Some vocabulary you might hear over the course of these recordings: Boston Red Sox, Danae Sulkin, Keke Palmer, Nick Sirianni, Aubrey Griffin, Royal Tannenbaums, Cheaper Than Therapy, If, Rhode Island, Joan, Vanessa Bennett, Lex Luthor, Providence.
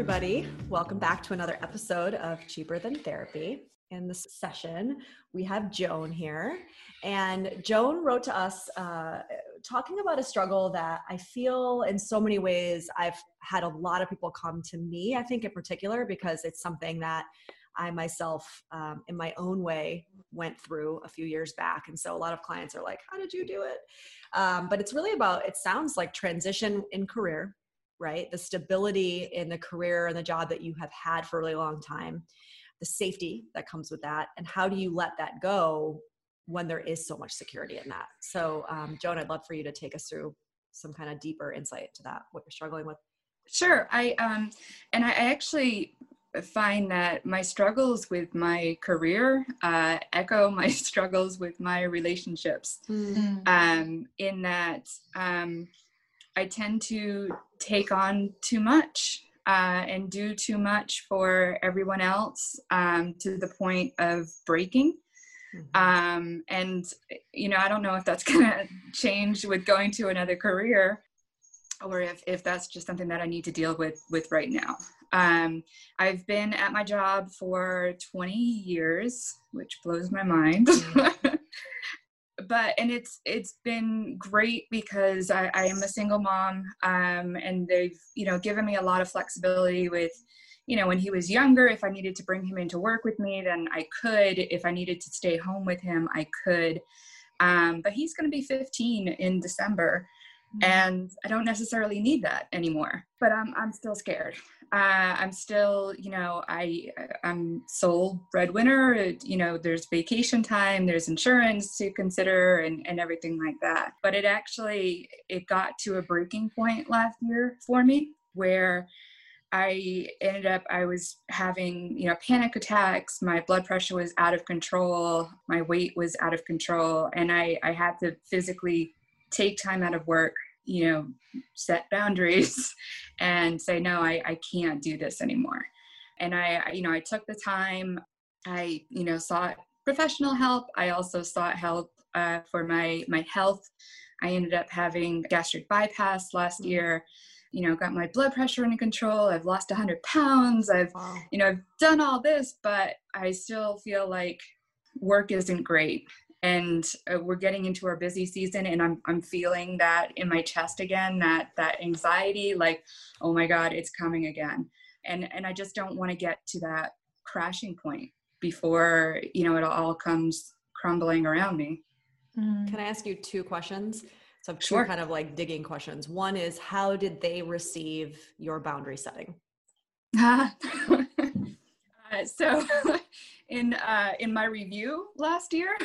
Everybody. Welcome back to another episode of Cheaper Than Therapy. In this session, we have Joan here. And Joan wrote to us talking about a struggle that I feel in so many ways I've had a lot of people come to me, I think in particular, because it's something that I myself, in my own way, went through a few years back. And so a lot of clients are like, how did you do it? But it's really about, it sounds like transition in career, right? The stability in the career and the job that you have had for a really long time, the safety that comes with that, and how do you let that go when there is so much security in that? So, Joan, I'd love for you to take us through some kind of deeper insight to that, what you're struggling with. Sure. I actually find that my struggles with my career echo my struggles with my relationships, in that I tend to take on too much and do too much for everyone else to the point of breaking. And, you know, I don't know if that's going to change with going to another career or if that's just something that I need to deal with right now. I've been at my job for 20 years, which blows my mind. But it's been great because I am a single mom, and they've, you know, given me a lot of flexibility with, you know, when he was younger, if I needed to bring him into work with me, then I could. If I needed to stay home with him, I could. But he's going to be 15 in December, and I don't necessarily need that anymore. But I'm still scared. I'm still, you know, I'm sole breadwinner, you know, there's vacation time, there's insurance to consider and everything like that. But it got to a breaking point last year for me where I was having, you know, panic attacks. My blood pressure was out of control. My weight was out of control. And I had to physically take time out of work, you know, set boundaries and say, no, I can't do this anymore. And I took the time, I sought professional help. I also sought help for my health. I ended up having gastric bypass last year, you know, got my blood pressure under control. I've lost 100 pounds. I've done all this, but I still feel like work isn't great. And we're getting into our busy season, and I'm feeling that in my chest again, that anxiety, like, oh my God, it's coming again. And I just don't want to get to that crashing point before, you know, it all comes crumbling around me. Can I ask you two questions? So I have two kind of like digging questions. One is, how did they receive your boundary setting? So in my review last year,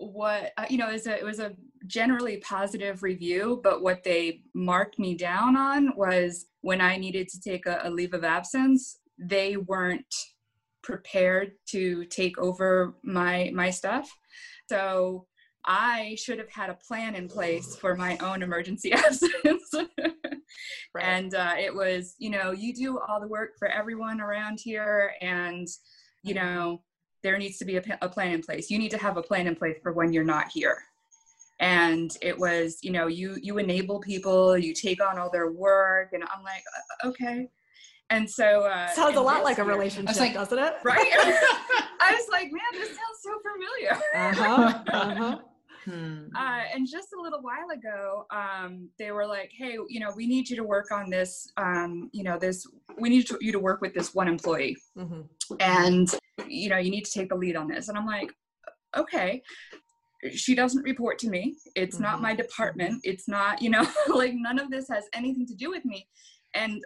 it was a generally positive review, but what they marked me down on was when I needed to take a leave of absence, they weren't prepared to take over my stuff. So I should have had a plan in place for my own emergency absence. Right. And it was, you know, you do all the work for everyone around here, and, you know, there needs to be a plan in place. You need to have a plan in place for when you're not here. And it was, you know, you enable people, you take on all their work. And I'm like, okay. And so... sounds a lot like a relationship, doesn't it? Right? I was like, man, this sounds so familiar. And just a little while ago, they were like, hey, you know, we need you to work on this, we need you to work with this one employee. And, you know, you need to take the lead on this. And I'm like, okay. She doesn't report to me. It's not my department. It's not, you know, like none of this has anything to do with me. And,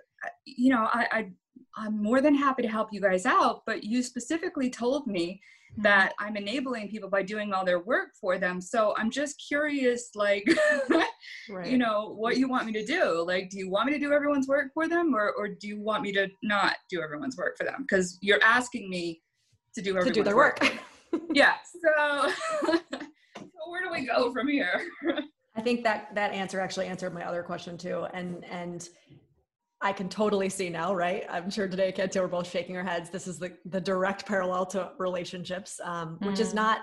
you know, I'm more than happy to help you guys out, but you specifically told me that I'm enabling people by doing all their work for them. So I'm just curious, like, you know, what you want me to do. Like, do you want me to do everyone's work for them, or do you want me to not do everyone's work for them? Because you're asking me to do everyone's work. Yeah. So where do we go from here? I think that answer actually answered my other question too. And I can totally see now, right? I'm sure today, Keke, we're both shaking our heads. This is the direct parallel to relationships, which is not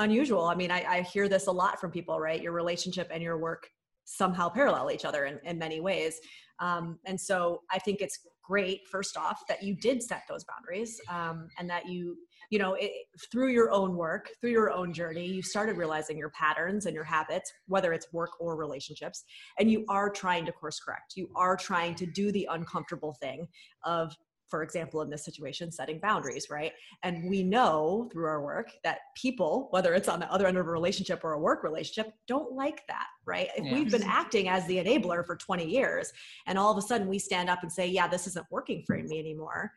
unusual. I mean, I hear this a lot from people, right? Your relationship and your work somehow parallel each other in many ways. And so I think it's great, first off, that you did set those boundaries, and that you know, through your own work, through your own journey, you started realizing your patterns and your habits, whether it's work or relationships, and you are trying to course correct. You are trying to do the uncomfortable thing of, for example, in this situation, setting boundaries, right? And we know through our work that people, whether it's on the other end of a relationship or a work relationship, don't like that, right? If we've been acting as the enabler for 20 years, and all of a sudden we stand up and say, yeah, this isn't working for me anymore,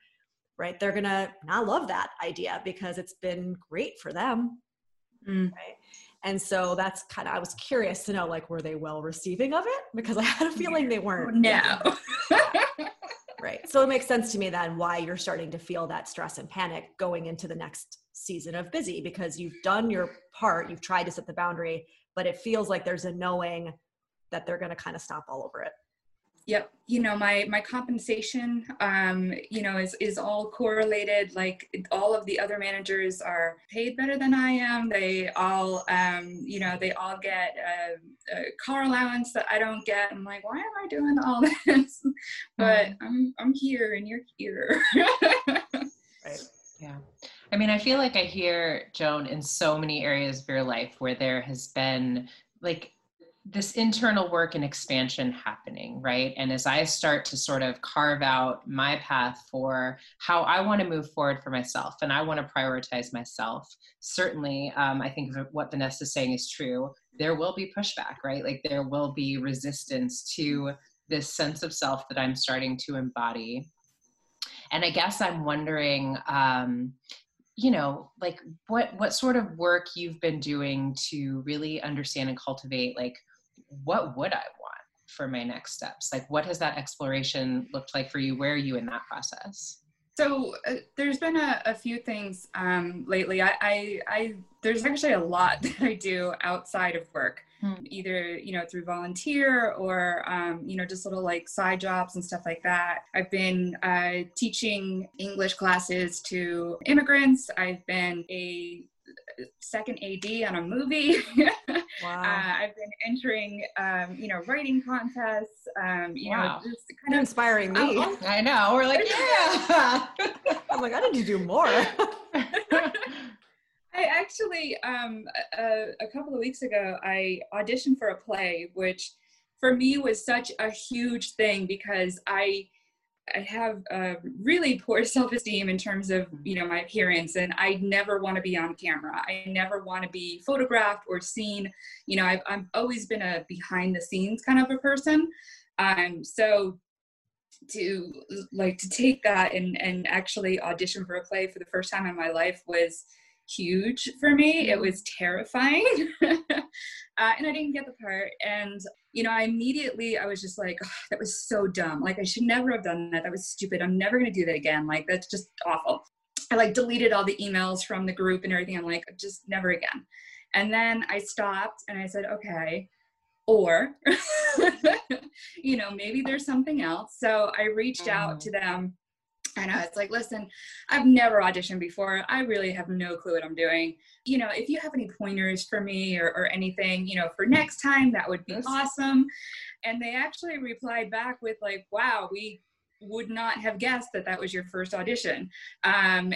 right? They're going to not love that idea because it's been great for them, right? And so that's kind of, I was curious to know, like, were they well receiving of it? Because I had a feeling they weren't. No. Right. So it makes sense to me then why you're starting to feel that stress and panic going into the next season of busy, because you've done your part, you've tried to set the boundary, but it feels like there's a knowing that they're going to kind of stomp all over it. Yep. You know, my compensation, you know, is all correlated. Like, all of the other managers are paid better than I am. They all, you know, they all get a car allowance that I don't get. I'm like, why am I doing all this? But I'm here and you're here. Right. Yeah. I mean, I feel like I hear, Joan, in so many areas of your life where there has been like this internal work and expansion happening, right? And as I start to sort of carve out my path for how I want to move forward for myself, and I want to prioritize myself, certainly, I think what Vanessa's saying is true. There will be pushback, right? Like, there will be resistance to this sense of self that I'm starting to embody. And I guess I'm wondering, you know, like what sort of work you've been doing to really understand and cultivate, like, what would I want for my next steps? Like, what has that exploration looked like for you? Where are you in that process? So there's been a few things lately. There's actually a lot that I do outside of work, either, you know, through volunteer or, you know, just little like side jobs and stuff like that. I've been teaching English classes to immigrants. I've been a second AD on a movie. Wow. I've been entering, you know, writing contests, you wow. know, just kind You're of inspiring me. I know. We're like, yeah. I'm like, I need to do more. I actually, a couple of weeks ago, I auditioned for a play, which for me was such a huge thing because I I have really poor self-esteem in terms of, you know, my appearance, and I never want to be on camera. I never want to be photographed or seen. You know, I've always been a behind the scenes kind of a person. So to take that and actually audition for a play for the first time in my life was huge for me. It was terrifying. And I didn't get the part. And, you know, I was just like, oh, that was so dumb. Like, I should never have done that. That was stupid. I'm never going to do that again. Like, that's just awful. I deleted all the emails from the group and everything. I'm like, just never again. And then I stopped and I said, okay, or, you know, maybe there's something else. So I reached out to them. And I was like, listen, I've never auditioned before. I really have no clue what I'm doing. You know, if you have any pointers for me or anything, you know, for next time, that would be awesome. And they actually replied back with like, wow, we would not have guessed that that was your first audition. And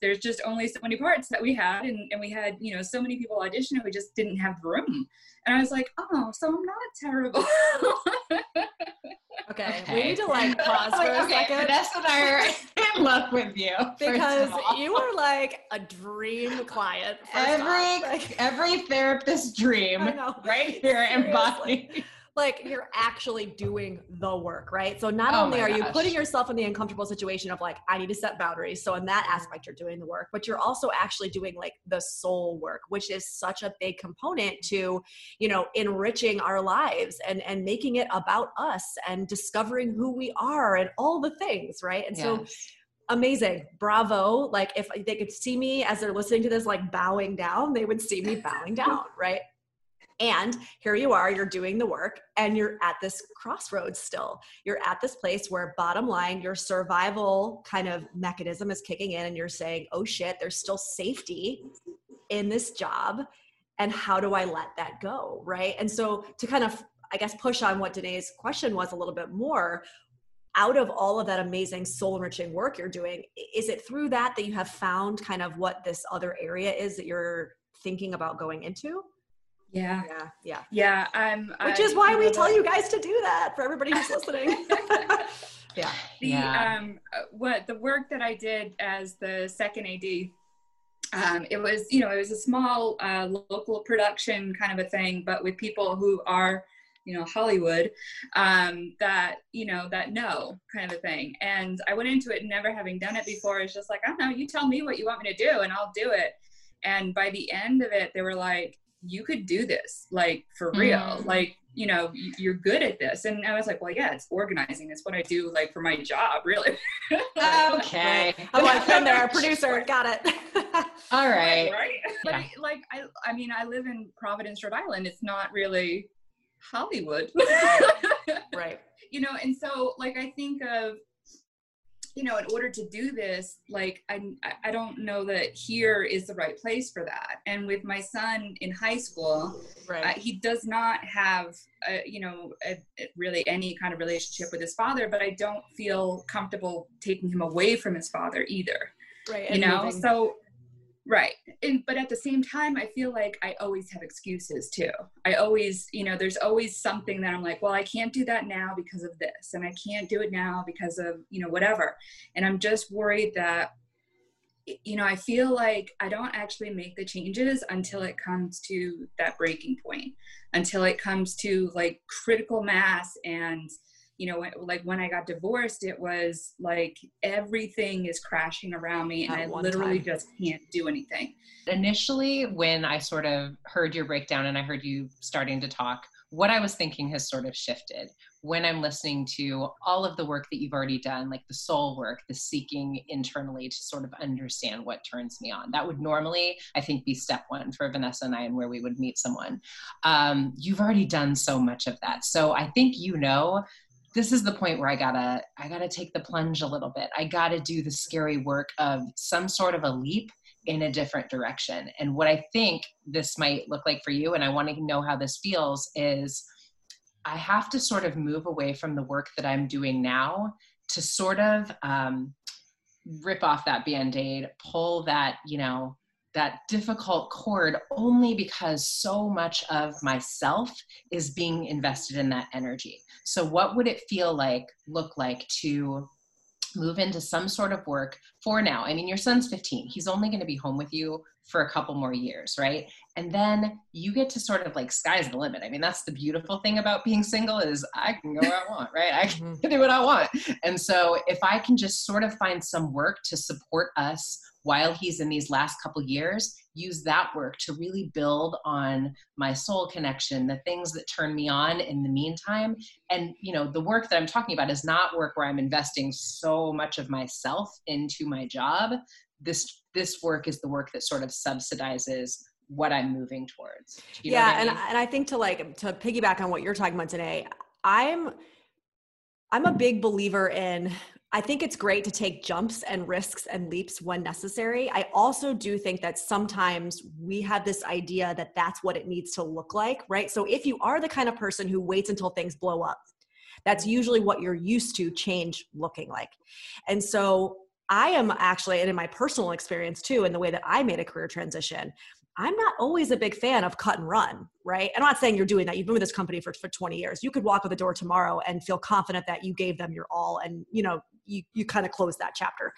there's just only so many parts that we had. And we had, you know, so many people audition and we just didn't have room. And I was like, oh, so I'm not terrible. Okay, we need to pause for a second. Vanessa and I are in love with you. Because you are like a dream client. Every therapist's dream, right here in Boston. Like, you're actually doing the work, right? So not only are you putting yourself in the uncomfortable situation of like, I need to set boundaries. So in that aspect, you're doing the work, but you're also actually doing like the soul work, which is such a big component to, you know, enriching our lives and making it about us and discovering who we are and all the things, right? And so amazing. Bravo. Like, if they could see me as they're listening to this, like bowing down, they would see me bowing down, right? And here you are, you're doing the work and you're at this crossroads still. You're at this place where, bottom line, your survival kind of mechanism is kicking in and you're saying, oh shit, there's still safety in this job. And how do I let that go, right? And so to kind of, I guess, push on what Danae's question was a little bit more, out of all of that amazing soul-enriching work you're doing, is it through that that you have found kind of what this other area is that you're thinking about going into? Yeah. Which is why we tell you guys to do that, for everybody who's listening. The work that I did as the second AD, it was a small local production kind of a thing, but with people who are, you know, Hollywood, kind of a thing. And I went into it never having done it before. It's just like, I don't know, you tell me what you want me to do and I'll do it. And by the end of it, they were like, you could do this, like, for real, like, you know, you're good at this. And I was like, well, yeah, it's organizing. It's what I do, like, for my job, really. Okay. I'm like, I'm there, producer, got it. All right. But I live in Providence, Rhode Island. It's not really Hollywood. Right. You know, and so, like, I think of, you know, in order to do this, like, I don't know that here is the right place for that. And with my son in high school, he does not have, really any kind of relationship with his father, but I don't feel comfortable taking him away from his father either. Right. You know, so... Right. But at the same time, I feel like I always have excuses too. I always, you know, there's always something that I'm like, well, I can't do that now because of this. And I can't do it now because of, you know, whatever. And I'm just worried that, you know, I feel like I don't actually make the changes until it comes to that breaking point, until it comes to like critical mass. And, you know, like when I got divorced, it was like everything is crashing around me and I literally just can't do anything. Initially, when I sort of heard your breakdown and I heard you starting to talk, what I was thinking has sort of shifted. When I'm listening to all of the work that you've already done, like the soul work, the seeking internally to sort of understand what turns me on, that would normally, I think, be step one for Vanessa and I and where we would meet someone. You've already done so much of that. So I think, you know, this is the point where I gotta take the plunge a little bit. I gotta do the scary work of some sort of a leap in a different direction. And what I think this might look like for you, and I wanna know how this feels, is I have to sort of move away from the work that I'm doing now to sort of rip off that Band-Aid, pull that, you know, that difficult chord, only because so much of myself is being invested in that energy. So what would it look like to move into some sort of work for now. I mean, your son's 15. He's only going to be home with you for a couple more years, right? And then you get to sort of like sky's the limit. I mean, that's the beautiful thing about being single is I can go where I want, right? I can do what I want. And so if I can just sort of find some work to support us while he's in these last couple years, use that work to really build on my soul connection, the things that turn me on in the meantime. And, you know, the work that I'm talking about is not work where I'm investing so much of myself into my job. This work is the work that sort of subsidizes what I'm moving towards. You know what I mean? and I think to piggyback on what you're talking about today, I'm a big believer in, I think it's great to take jumps and risks and leaps when necessary. I also do think that sometimes we have this idea that that's what it needs to look like, right? So if you are the kind of person who waits until things blow up, that's usually what you're used to change looking like. And so I am actually, and in my personal experience too, in the way that I made a career transition, I'm not always a big fan of cut and run, right? I'm not saying you're doing that. You've been with this company for 20 years. You could walk out the door tomorrow and feel confident that you gave them your all and, you know, you kind of closed that chapter.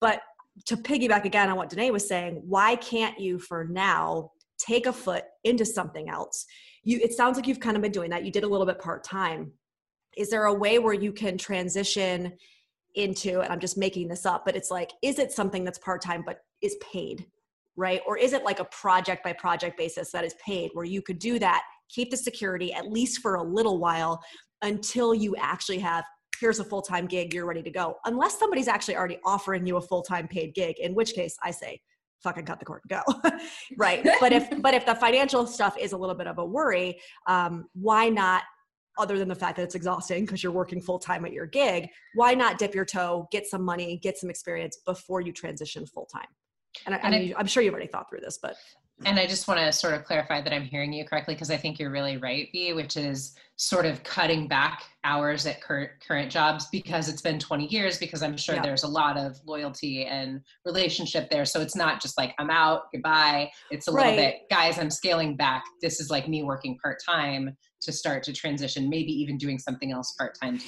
But to piggyback again on what Danae was saying, why can't you for now take a foot into something else? It sounds like you've kind of been doing that. You did a little bit part-time. Is there a way where you can transition into, and I'm just making this up, but it's like, is it something that's part-time but is paid? Right? Or is it like a project by project basis that is paid where you could do that, keep the security at least for a little while until you actually have, here's a full-time gig, you're ready to go. Unless somebody's actually already offering you a full-time paid gig, in which case I say, fucking cut the cord and go. Right. But if the financial stuff is a little bit of a worry, why not, other than the fact that it's exhausting because you're working full-time at your gig, why not dip your toe, get some money, get some experience before you transition full-time? And I'm sure you've already thought through this, but. And I just want to sort of clarify that I'm hearing you correctly, because I think you're really right, Bea, which is sort of cutting back hours at current jobs because it's been 20 years, because I'm sure there's a lot of loyalty and relationship there. So it's not just like, I'm out, goodbye. It's a little bit, guys, I'm scaling back. This is like me working part-time to start to transition, maybe even doing something else part-time.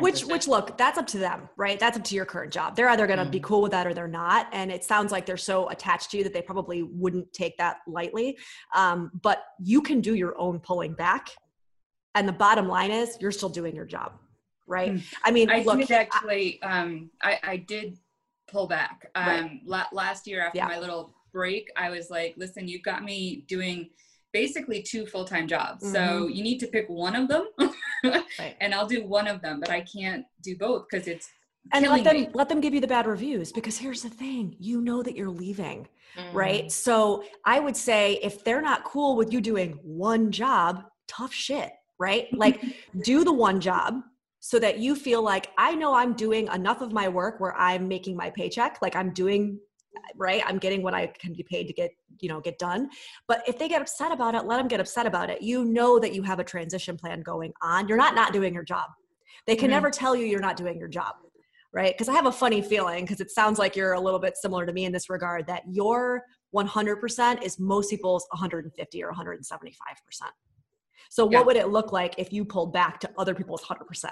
Which look, that's up to them, right? That's up to your current job. They're either going to be cool with that or they're not. And it sounds like they're so attached to you that they probably wouldn't take that lightly. But you can do your own pulling back. And the bottom line is you're still doing your job, right? I mean, I did pull back. Last year after my little break, I was like, listen, you've got me doing basically 2 full-time jobs. So you need to pick one of them and I'll do one of them, but I can't do both because it's let them give you the bad reviews, because here's the thing, you know that you're leaving, right? So I would say if they're not cool with you doing one job, tough shit, right? Like do the one job so that you feel like, I know I'm doing enough of my work where I'm making my paycheck, like I'm doing right? I'm getting what I can be paid to get done. But if they get upset about it, let them get upset about it. You know that you have a transition plan going on. You're not doing your job. They can never tell you you're not doing your job, right? Because I have a funny feeling, because it sounds like you're a little bit similar to me in this regard, that your 100% is most people's 150 or 175%. So what would it look like if you pulled back to other people's 100%?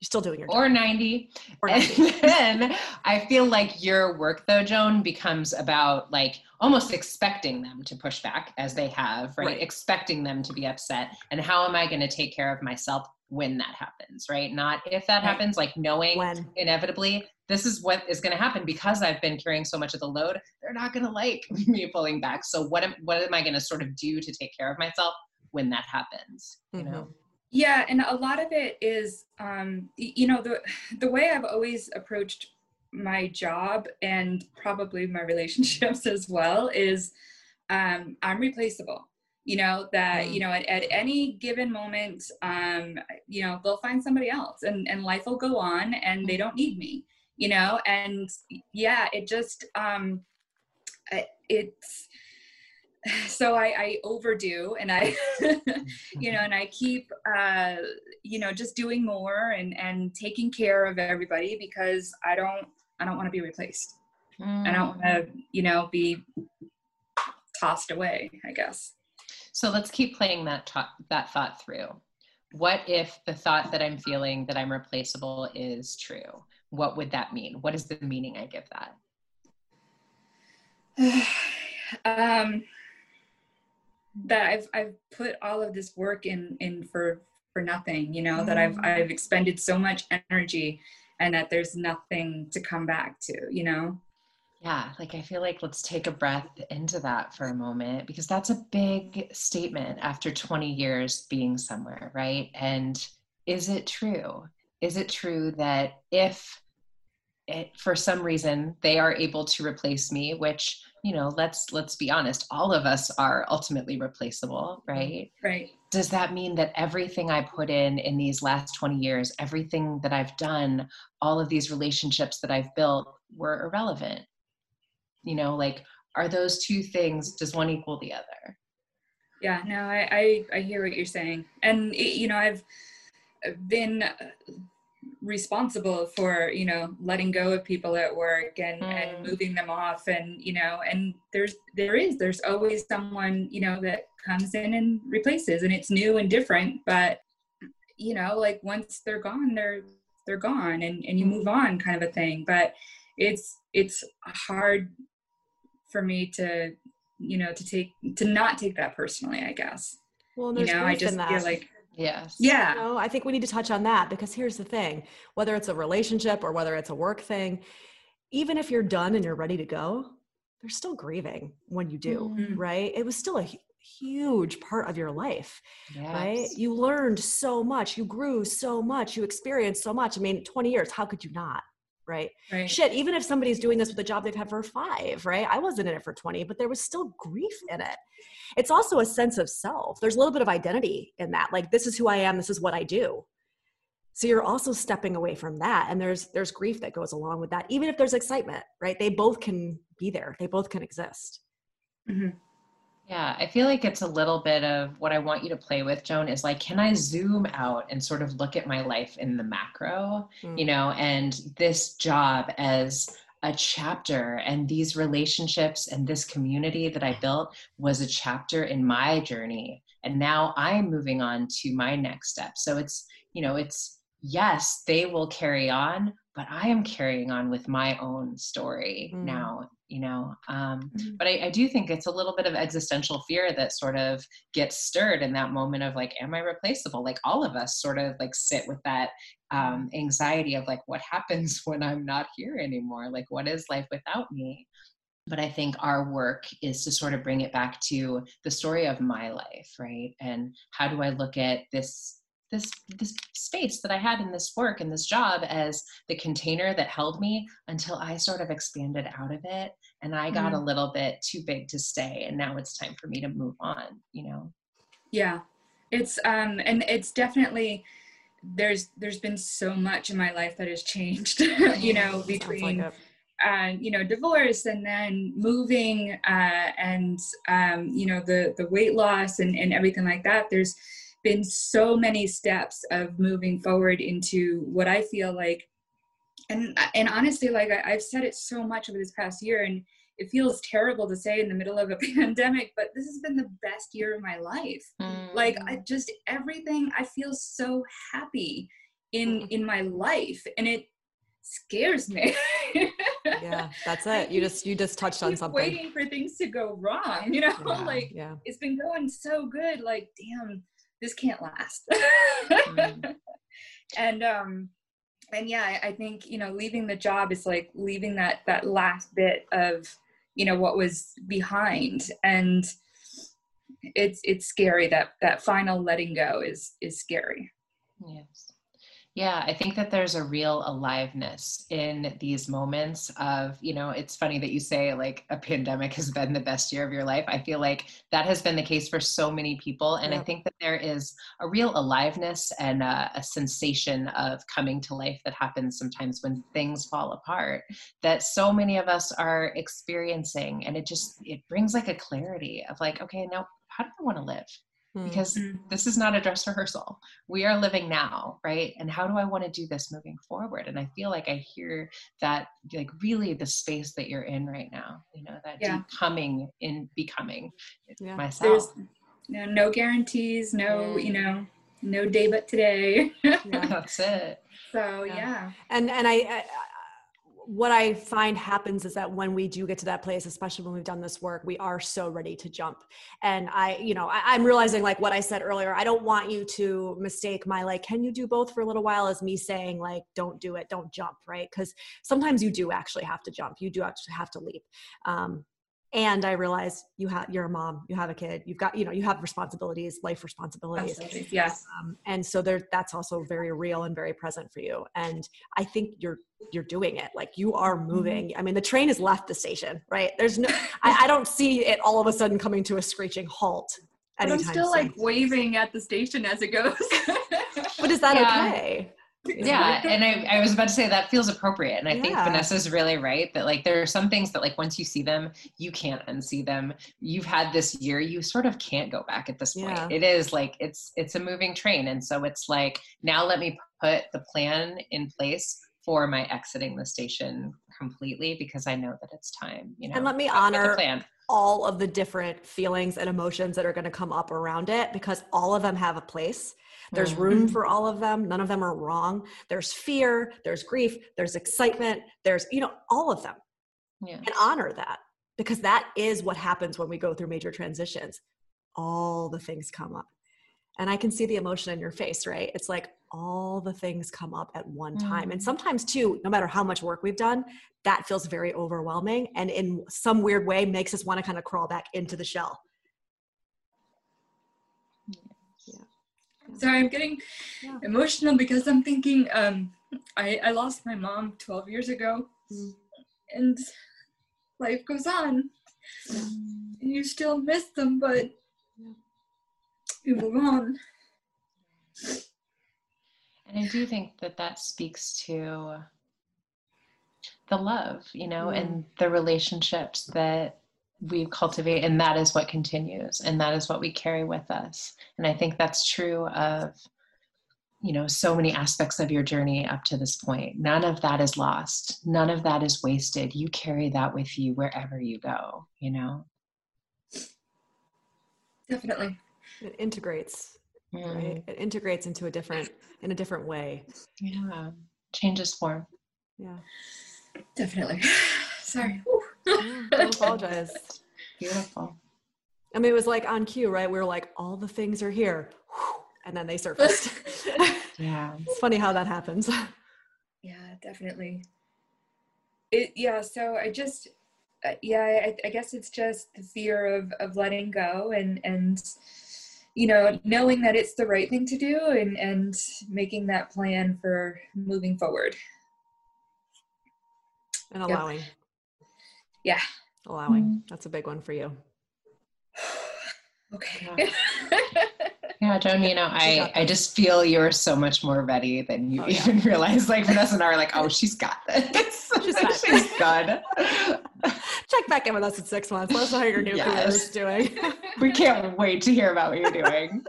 You're still doing your job. Or 90. And then I feel like your work though, Joan, becomes about like almost expecting them to push back as they have, right? Expecting them to be upset. And how am I going to take care of myself when that happens, right? Not if that happens, like knowing when. Inevitably, this is what is going to happen because I've been carrying so much of the load. They're not going to like me pulling back. So what am I going to sort of do to take care of myself when that happens, you know? Yeah. And a lot of it is, you know, the way I've always approached my job and probably my relationships as well is, I'm replaceable, you know, that, you know, at any given moment, you know, they'll find somebody else and life will go on and they don't need me, you know? And yeah, it just, it's, so I overdo and I, you know, and I keep, you know, just doing more and taking care of everybody because I don't want to be replaced. I don't want to, you know, be tossed away, I guess. So let's keep playing that thought through. What if the thought that I'm feeling that I'm replaceable is true? what would that mean? What is the meaning I give that? That I've put all of this work in for nothing, you know, that I've expended so much energy and that there's nothing to come back to, you know? Yeah. Like, I feel like let's take a breath into that for a moment, because that's a big statement after 20 years being somewhere, right? And is it true? Is it true that if it, for some reason they are able to replace me, which, you know, let's be honest, all of us are ultimately replaceable, right? Right. Does that mean that everything I put in these last 20 years, everything that I've done, all of these relationships that I've built were irrelevant? You know, like, are those two things, does one equal the other? Yeah, no, I hear what you're saying. And, it, you know, I've been responsible for, you know, letting go of people at work and moving them off, and, you know, and there's always someone, you know, that comes in and replaces, and it's new and different, but, you know, like, once they're gone, they're gone, and you move on, kind of a thing. But it's hard for me to, you know, to not take that personally, I guess. Well, there's, you know, I just feel like, yes. Yeah. You know, I think we need to touch on that, because here's the thing, whether it's a relationship or whether it's a work thing, even if you're done and you're ready to go, they're still grieving when you do, right? It was still a huge part of your life, right? You learned so much, you grew so much, you experienced so much. I mean, 20 years, how could you not? Right. Shit, even if somebody's doing this with a job they've had for 5, right? I wasn't in it for 20, but there was still grief in it. It's also a sense of self. There's a little bit of identity in that. Like, this is who I am. This is what I do. So you're also stepping away from that. And there's grief that goes along with that. Even if there's excitement, right? They both can be there. They both can exist. Mm-hmm. Yeah. I feel like it's a little bit of what I want you to play with, Joan, is like, can I zoom out and sort of look at my life in the macro, you know, and this job as a chapter, and these relationships and this community that I built was a chapter in my journey. And now I'm moving on to my next step. So it's, you know, it's, yes, they will carry on, but I am carrying on with my own story now, you know? But I do think it's a little bit of existential fear that sort of gets stirred in that moment of like, am I replaceable? Like, all of us sort of like sit with that anxiety of like, what happens when I'm not here anymore? Like, what is life without me? But I think our work is to sort of bring it back to the story of my life, right? And how do I look at this space that I had in this work and this job as the container that held me until I sort of expanded out of it and I got a little bit too big to stay, and now it's time for me to move on, you know? Yeah. It's and it's definitely, there's been so much in my life that has changed, you know, between you know, divorce and then moving and you know, the weight loss and everything like that. There's been so many steps of moving forward into what I feel like, and honestly, like I've said it so much over this past year, and it feels terrible to say in the middle of a pandemic, but this has been the best year of my life. Like, I just, everything, I feel so happy in my life, and it scares me. Yeah, that's it. You just touched on something. Waiting for things to go wrong, you know? Yeah, like, yeah. It's been going so good. Like, damn, this can't last. And yeah, I think, you know, leaving the job is like leaving that last bit of, you know, what was behind, and it's scary. That final letting go is scary. Yes. Yeah, I think that there's a real aliveness in these moments of, you know, it's funny that you say like a pandemic has been the best year of your life. I feel like that has been the case for so many people. And I think that there is a real aliveness and a sensation of coming to life that happens sometimes when things fall apart that so many of us are experiencing. And it brings like a clarity of like, okay, now how do I want to live? Because this is not a dress rehearsal. We are living now, right? And how do I want to do this moving forward? And I feel like I hear that, like, really the space that you're in right now, you know, that becoming in becoming myself. There's no guarantees, no, you know, no day but today. Yeah, that's it. So yeah. And I what I find happens is that when we do get to that place, especially when we've done this work, we are so ready to jump. And I'm realizing, like what I said earlier, I don't want you to mistake my, like, can you do both for a little while as me saying, like, don't do it, don't jump, right? Because sometimes you do actually have to jump. You do actually have to leap. And I realized you're a mom, you have a kid, you've got, you have responsibilities, life responsibilities. Absolutely. Yes. And so that's also very real and very present for you. And I think you're doing it. Like, you are moving. I mean, the train has left the station, right? There's no, I don't see it all of a sudden coming to a screeching halt. But I'm still soon. Like waving at the station as it goes. But is that okay? Yeah. And I was about to say that feels appropriate. And I think Vanessa's really right that, like, there are some things that, like, once you see them, you can't unsee them. You've had this year, you sort of can't go back at this point. It is like, it's a moving train. And so it's like, now let me put the plan in place for my exiting the station completely, because I know that it's time, and let me honor all of the different feelings and emotions that are going to come up around it, because all of them have a place. There's room for all of them. None of them are wrong. There's fear, there's grief, there's excitement, there's, all of them. Yeah. And honor that, because that is what happens when we go through major transitions. All the things come up. And I can see the emotion in your face, right? It's like all the things come up at one time. And sometimes too, no matter how much work we've done, that feels very overwhelming. And in some weird way makes us want to kind of crawl back into the shell. Sorry, I'm getting emotional because I'm thinking, I lost my mom 12 years ago, and life goes on, and you still miss them, but you move on. And I do think that speaks to the love, and the relationships that we cultivate, and that is what continues, and that is what we carry with us. And I think that's true of, so many aspects of your journey up to this point. None of that is lost. None of that is wasted. You carry that with you wherever you go, Definitely. It integrates, right? It integrates into in a different way. Yeah. Changes form. Yeah. Definitely. Sorry. Ooh. I apologize. Beautiful. I mean, it was like on cue, right? We were like, all the things are here. And then they surfaced. Yeah. It's funny how that happens. Yeah, definitely. So I just, I guess it's just the fear of letting go and, knowing that it's the right thing to do and making that plan for moving forward. And allowing. Yeah. Allowing. That's a big one for you. Okay. Yeah, Joan, I just feel you're so much more ready than you even realize. Like, Vanessa and I are like, oh, she's got this. She's good. Check back in with us in 6 months. Let us know how your new career is doing. We can't wait to hear about what you're doing.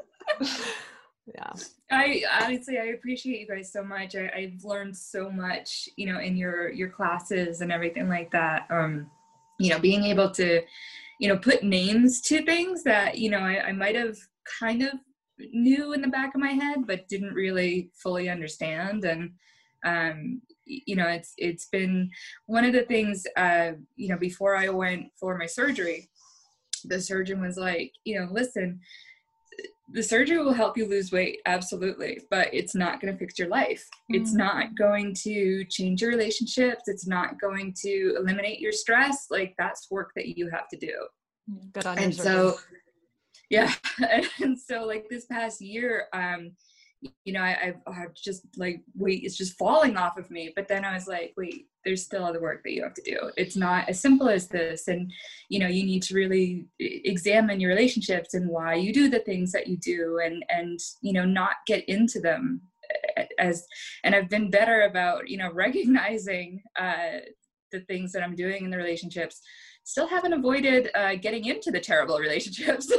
Yeah. I honestly, I appreciate you guys so much. I've learned so much, in your classes and everything like that. Being able to, put names to things that, I might have kind of knew in the back of my head, but didn't really fully understand. And, it's been one of the things, before I went for my surgery, the surgeon was like, listen, the surgery will help you lose weight. Absolutely. But it's not going to fix your life. It's not going to change your relationships. It's not going to eliminate your stress. Like, that's work that you have to do. Good on you. And so, and so, like, this past year, I've just, like, weight is just falling off of me. But then I was like, wait, there's still other work that you have to do. It's not as simple as this. And, you need to really examine your relationships and why you do the things that you do and not get into them and I've been better about, recognizing the things that I'm doing in the relationships. Still haven't avoided getting into the terrible relationships,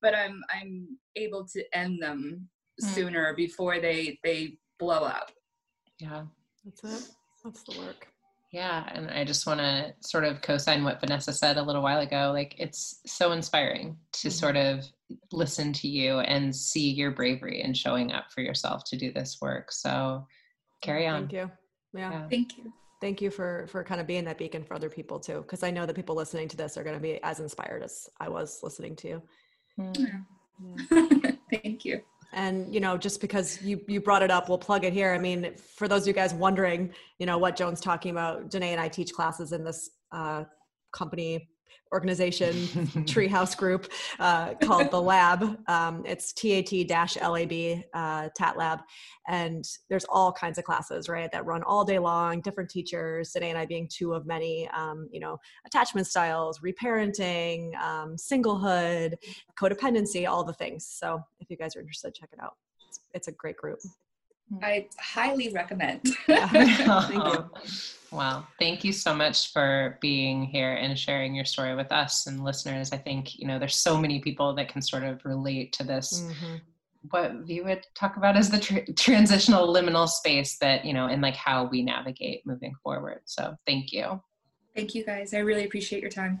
but I'm able to end them sooner before they blow up. Yeah, that's it. That's the work. Yeah, and I just want to sort of co-sign what Vanessa said a little while ago. Like, it's so inspiring to sort of listen to you and see your bravery in showing up for yourself to do this work. So carry on. Thank you. Yeah. Thank you. Thank you for kind of being that beacon for other people too, because I know that people listening to this are going to be as inspired as I was listening to you. Yeah. Thank you. And, you know, just because you brought it up, we'll plug it here. I mean, for those of you guys wondering, you know, what Joan's talking about, Danae and I teach classes in this company, organization, treehouse group called The Lab. It's TAT-LAB, TAT Lab. And there's all kinds of classes, right, that run all day long, different teachers, Danae and I being two of many, you know, attachment styles, reparenting, singlehood, codependency, all the things. So if you guys are interested, check it out. It's a great group. I highly recommend. Thank you. Wow. Thank you so much for being here and sharing your story with us and listeners. I think, you know, there's so many people that can sort of relate to this, what we would talk about as the transitional liminal space that, you know, and like how we navigate moving forward. So thank you. Thank you guys. I really appreciate your time.